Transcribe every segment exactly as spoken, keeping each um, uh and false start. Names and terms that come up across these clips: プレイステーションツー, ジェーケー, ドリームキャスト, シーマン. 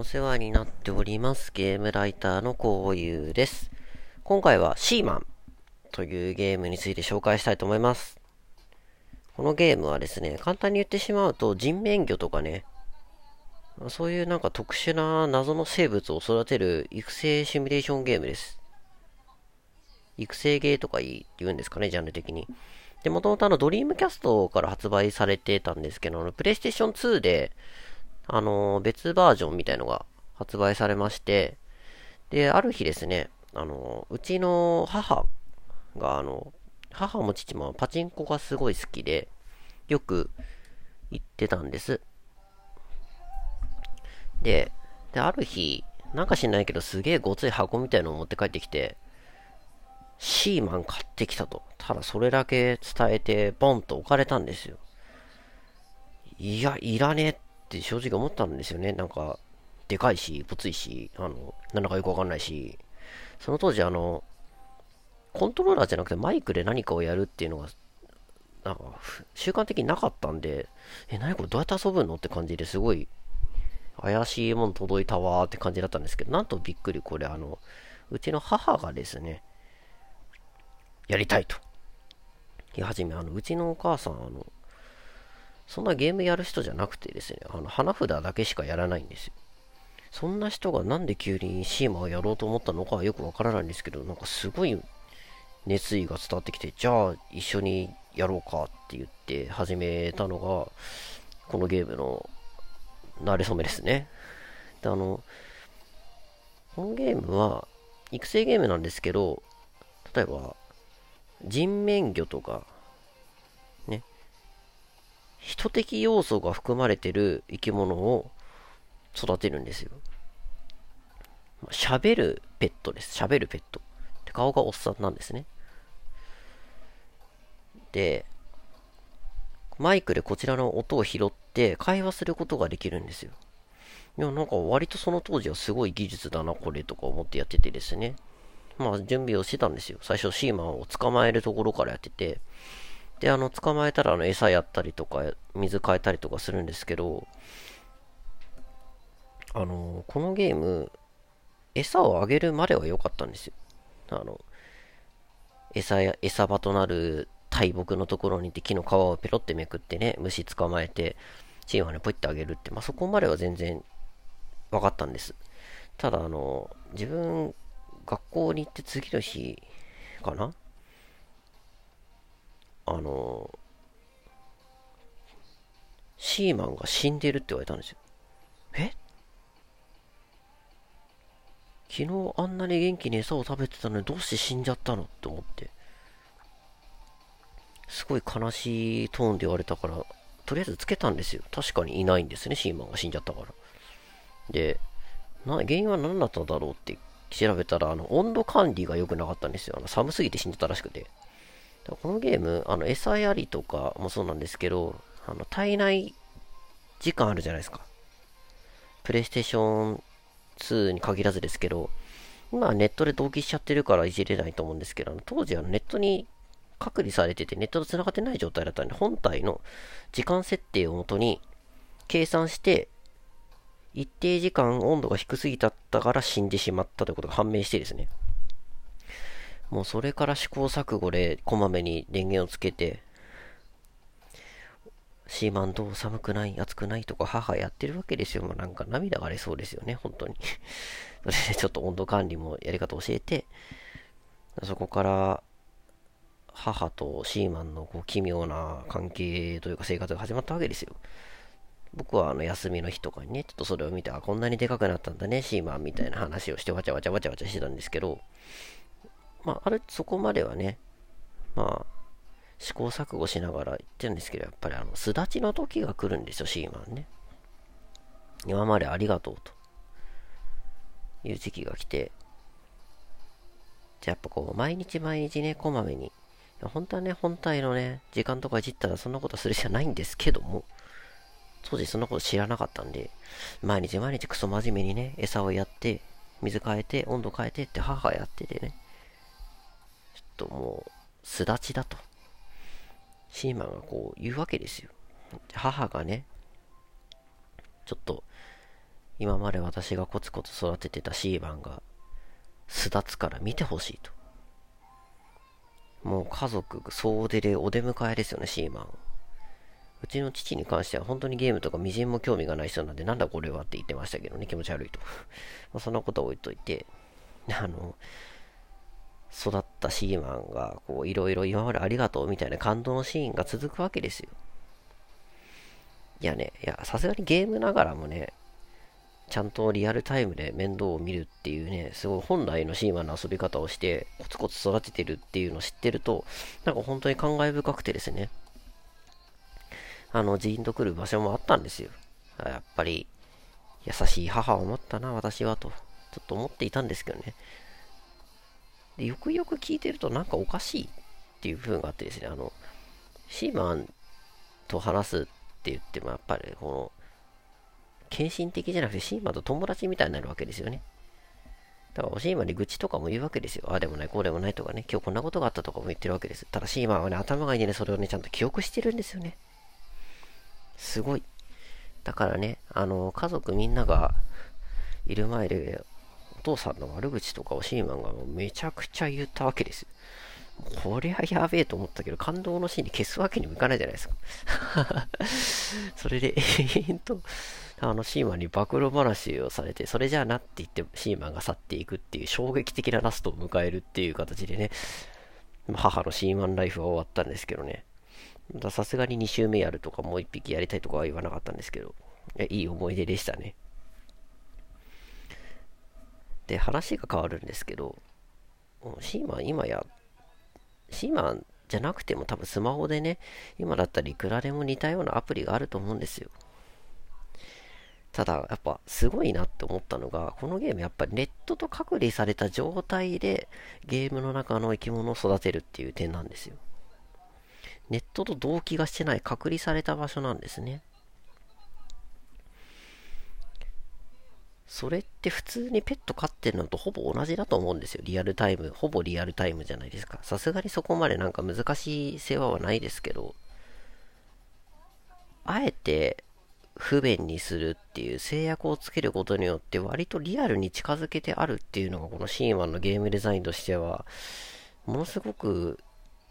お世話になっておりますゲームライターのこうゆうです。今回はシーマンというゲームについて紹介したいと思います。このゲームはですね、簡単に言ってしまうと人面魚とかね、そういうなんか特殊な謎の生物を育てる育成シミュレーションゲームです。育成ゲーとか言うんですかね、ジャンル的に。で、もともとあのドリームキャストから発売されてたんですけど、プレイステーションツーであの別バージョンみたいのが発売されまして、である日ですね、あのうちの母があの母も父もパチンコがすごい好きでよく行ってたんです。で、である日なんか知んないけどすげえごつい箱みたいのを持って帰ってきて、シーマン買ってきたと、ただそれだけ伝えてボンと置かれたんですよ。いや、いらねえって正直思ったんですよね。なんかでかいし、ぽついし、あのなんだかよくわかんないし、その当時あのコントローラーじゃなくてマイクで何かをやるっていうのがなんか習慣的になかったんで、え、何これどうやって遊ぶのって感じで、すごい怪しいもん届いたわーって感じだったんですけど、なんとびっくり、これあのうちの母がですね、やりたいと言い始め、あのうちのお母さんあのそんなゲームやる人じゃなくてですね、あの花札だけしかやらないんですよ。そんな人がなんで急にシーマをやろうと思ったのかはよくわからないんですけど、なんかすごい熱意が伝わってきて、じゃあ一緒にやろうかって言って始めたのがこのゲームの馴れ初めですね。で、あのこのゲームは育成ゲームなんですけど、例えば人面魚とかね、人的要素が含まれてる生き物を育てるんですよ。喋るペットです。喋るペットで、顔がおっさんなんですね。で、マイクでこちらの音を拾って会話することができるんですよ。いや、なんか割とその当時はすごい技術だなこれとか思ってやっててですね、まあ準備をしてたんですよ。最初シーマンを捕まえるところからやってて、であの捕まえたらあの餌やったりとか水変えたりとかするんですけど、あのこのゲーム餌をあげるまでは良かったんですよ。あの餌や餌場となる大木のところに行って木の皮をペロってめくってね、虫捕まえてシーマンにポイってあげるって、まあそこまでは全然分かったんです。ただあの自分学校に行って次の日かな、あのシーマンが死んでるって言われたんですよ。え？昨日あんなに元気に餌を食べてたのにどうして死んじゃったのって思って、すごい悲しいトーンで言われたからとりあえずつけたんですよ。確かにいないんですね、シーマンが死んじゃったから。でな、原因は何だったんだろうって調べたら、あの温度管理が良くなかったんですよ。あの寒すぎて死んでたらしくて。このゲーム、あの餌やりとかもそうなんですけど、あの体内時間あるじゃないですか。プレイステーションツーに限らずですけど、今はネットで同期しちゃってるからいじれないと思うんですけど、あの当時はネットに隔離されててネットと繋がってない状態だったんで、本体の時間設定をもとに計算して、一定時間温度が低すぎだったから死んでしまったということが判明してですね、もうそれから試行錯誤でこまめに電源をつけて、シーマンどう寒くない暑くないとか母やってるわけですよ。もうなんか涙が出そうですよね、本当にそれでちょっと温度管理もやり方教えて、そこから母とシーマンのこう奇妙な関係というか生活が始まったわけですよ。僕はあの休みの日とかにね、ちょっとそれを見て、あ、こんなにでかくなったんだね、シーマンみたいな話をしてわちゃわちゃわちゃわちゃしてたんですけど、まあ、あれ、そこまではね、まあ、試行錯誤しながら言ってるんですけど、やっぱりあの、巣立ちの時が来るんですよ、シーマンね。今までありがとうという時期が来て、じゃあやっぱこう、毎日毎日ね、こまめに、本当はね、本体のね、時間とかいじったらそんなことするじゃないんですけども、当時そんなこと知らなかったんで、毎日毎日クソ真面目にね、餌をやって、水変えて、温度変えてって母がやっててね、ちょっともう、巣立ちだと、シーマンがこう言うわけですよ。母がね、ちょっと、今まで私がコツコツ育ててたシーバンが巣立つから見てほしいと。もう家族総出でお出迎えですよね、シーマン。うちの父に関しては本当にゲームとかみじんも興味がない人なんで、なんだこれはって言ってましたけどね、気持ち悪いと。まあそんなことは置いといて、あの、育ったシーマンがこういろいろ今までありがとうみたいな感動のシーンが続くわけですよ。いやね、いや、さすがにゲームながらもね、ちゃんとリアルタイムで面倒を見るっていうね、すごい本来のシーマンの遊び方をしてコツコツ育ててるっていうのを知ってると、なんか本当に感慨深くてですね、あの、ジーンと来る場所もあったんですよ。やっぱり、優しい母を持ったな、私は、と、ちょっと思っていたんですけどね。で、よくよく聞いてると、なんかおかしいっていう部分があってですね、あの、シーマンと話すって言っても、やっぱり、この、献身的じゃなくて、シーマンと友達みたいになるわけですよね。だから、シーマンに愚痴とかも言うわけですよ。ああでもない、こうでもないとかね、今日こんなことがあったとかも言ってるわけです。ただ、シーマンはね、頭がいいんでね、それをね、ちゃんと記憶してるんですよね。すごい。だからね、あの、家族みんながいる前で、お父さんの悪口とかをシーマンがめちゃくちゃ言ったわけです。こりゃやべえと思ったけど、感動のシーンに消すわけにもいかないじゃないですか。それで、永遠と、あの、シーマンに暴露話をされて、それじゃあなって言って、シーマンが去っていくっていう衝撃的なラストを迎えるっていう形でね、母のシーマンライフは終わったんですけどね。さすがにに周目やるとかもういっぴきやりたいとかは言わなかったんですけど、いい思い出でしたね。で、話が変わるんですけど、シーマン今や、シーマンじゃなくても多分スマホでね、今だったらいくらでも似たようなアプリがあると思うんですよ。ただやっぱすごいなって思ったのが、このゲームやっぱりネットと隔離された状態でゲームの中の生き物を育てるっていう点なんですよ。ネットと同期がしてない隔離された場所なんですね。それって普通にペット飼ってるのとほぼ同じだと思うんですよ。リアルタイム、ほぼリアルタイムじゃないですか。さすがにそこまでなんか難しい世話はないですけど、あえて不便にするっていう制約をつけることによって割とリアルに近づけてあるっていうのが、このシーマンのゲームデザインとしてはものすごく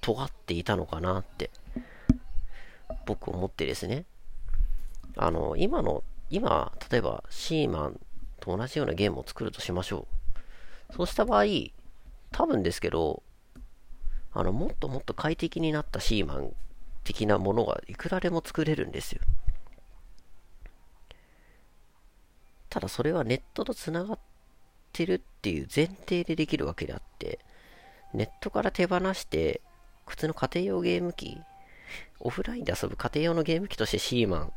尖っていたのかなって僕思ってですね、あの今の今例えばシーマンと同じようなゲームを作るとしましょう。そうした場合、多分ですけど、あのもっともっと快適になったシーマン的なものがいくらでも作れるんですよ。ただそれはネットとつながってるっていう前提でできるわけであって、ネットから手放して普通の家庭用ゲーム機、オフラインで遊ぶ家庭用のゲーム機としてシーマン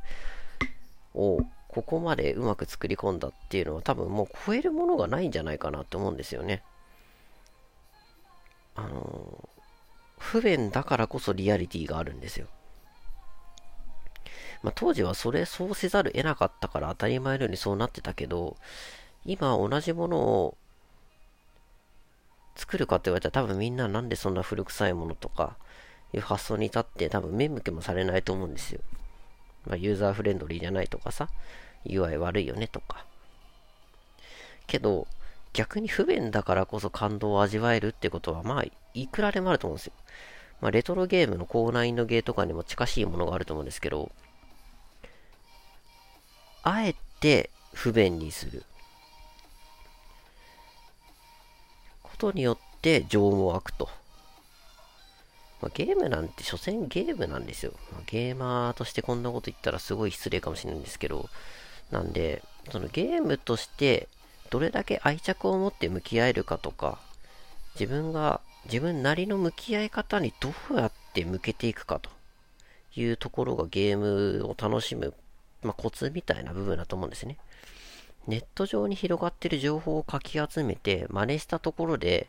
をここまでうまく作り込んだっていうのは、多分もう超えるものがないんじゃないかなって思うんですよね。あの不便だからこそリアリティがあるんですよ。まあ、当時はそれそうせざるを得なかったから当たり前のようにそうなってたけど、今同じものを作るかって言われたら、多分みんななんでそんな古臭いものとかいう発想に至って多分目向けもされないと思うんですよ。まあ、ユーザーフレンドリーじゃないとかさ、 ユーアイ 悪いよねとか。けど逆に不便だからこそ感動を味わえるってことは、まあいくらでもあると思うんですよ。まあ、レトロゲームの高難易度ゲーとかにも近しいものがあると思うんですけど、あえて不便にすることによって情も湧くと。まあ、ゲームなんて所詮ゲームなんですよ。まあ、ゲーマーとしてこんなこと言ったらすごい失礼かもしれないんですけど、なんでそのゲームとしてどれだけ愛着を持って向き合えるかとか、自分が自分なりの向き合い方にどうやって向けていくかというところがゲームを楽しむ、まあ、コツみたいな部分だと思うんですね。ネット上に広がってる情報をかき集めて真似したところで、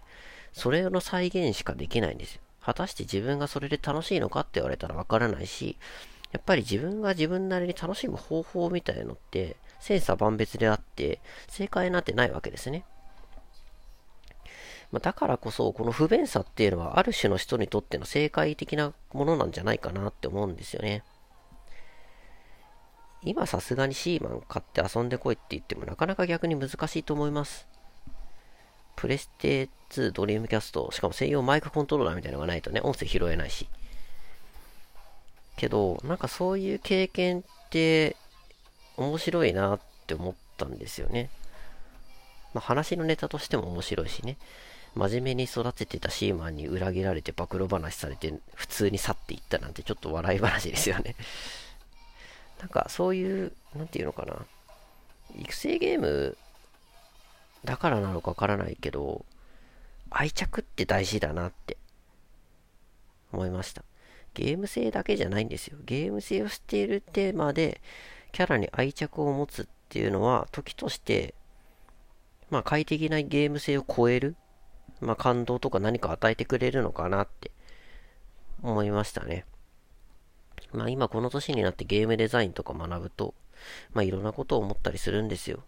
それの再現しかできないんですよ。果たして自分がそれで楽しいのかって言われたらわからないし、やっぱり自分が自分なりに楽しむ方法みたいなのって千差万別であって正解なんてないわけですね。まあ、だからこそこの不便さっていうのはある種の人にとっての正解的なものなんじゃないかなって思うんですよね。今さすがにシーマン買って遊んでこいって言ってもなかなか逆に難しいと思います。プレステツードリームキャスト、しかも専用マイクコントローラーみたいなのがないとね、音声拾えないし。けどなんかそういう経験って面白いなって思ったんですよね。まあ、話のネタとしても面白いしね。真面目に育ててたシーマンに裏切られて暴露話されて普通に去っていったなんてちょっと笑い話ですよね。なんかそういう、なんていうのかな。育成ゲームだからなのかわからないけど、愛着って大事だなって思いました。ゲーム性だけじゃないんですよ。ゲーム性をしているテーマでキャラに愛着を持つっていうのは時として、まあ快適なゲーム性を超える。まあ、感動とか何か与えてくれるのかなって思いましたね。まあ今この年になってゲームデザインとか学ぶと、まあいろんなことを思ったりするんですよ。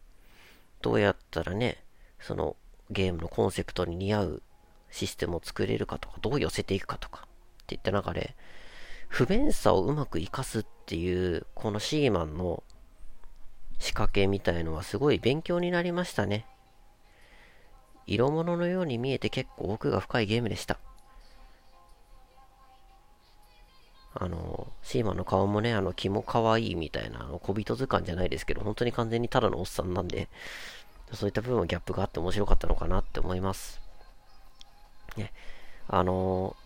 どうやったらね、そのゲームのコンセプトに似合うシステムを作れるかとか、どう寄せていくかとかっていった中で、不便さをうまく活かすっていう、このシーマンの仕掛けみたいのはすごい勉強になりましたね。色物のように見えて結構奥が深いゲームでした。あのシーマンの顔もね、あの気も可愛いみたいな、あの小人図鑑じゃないですけど、本当に完全にただのおっさんなんで、そういった部分はギャップがあって面白かったのかなって思います。ね、あの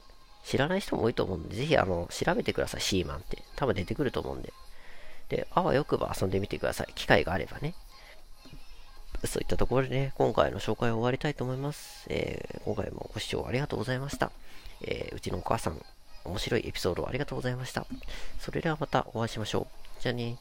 知らない人も多いと思うんで、ぜひあの調べてください。シーマンって多分出てくると思うんで、であわよくば遊んでみてください。機会があればね。そういったところでね、今回の紹介を終わりたいと思います。えー、今回もご視聴ありがとうございました。えー、うちのお母さん、面白いエピソードをありがとうございました。それではまたお会いしましょう。じゃあね。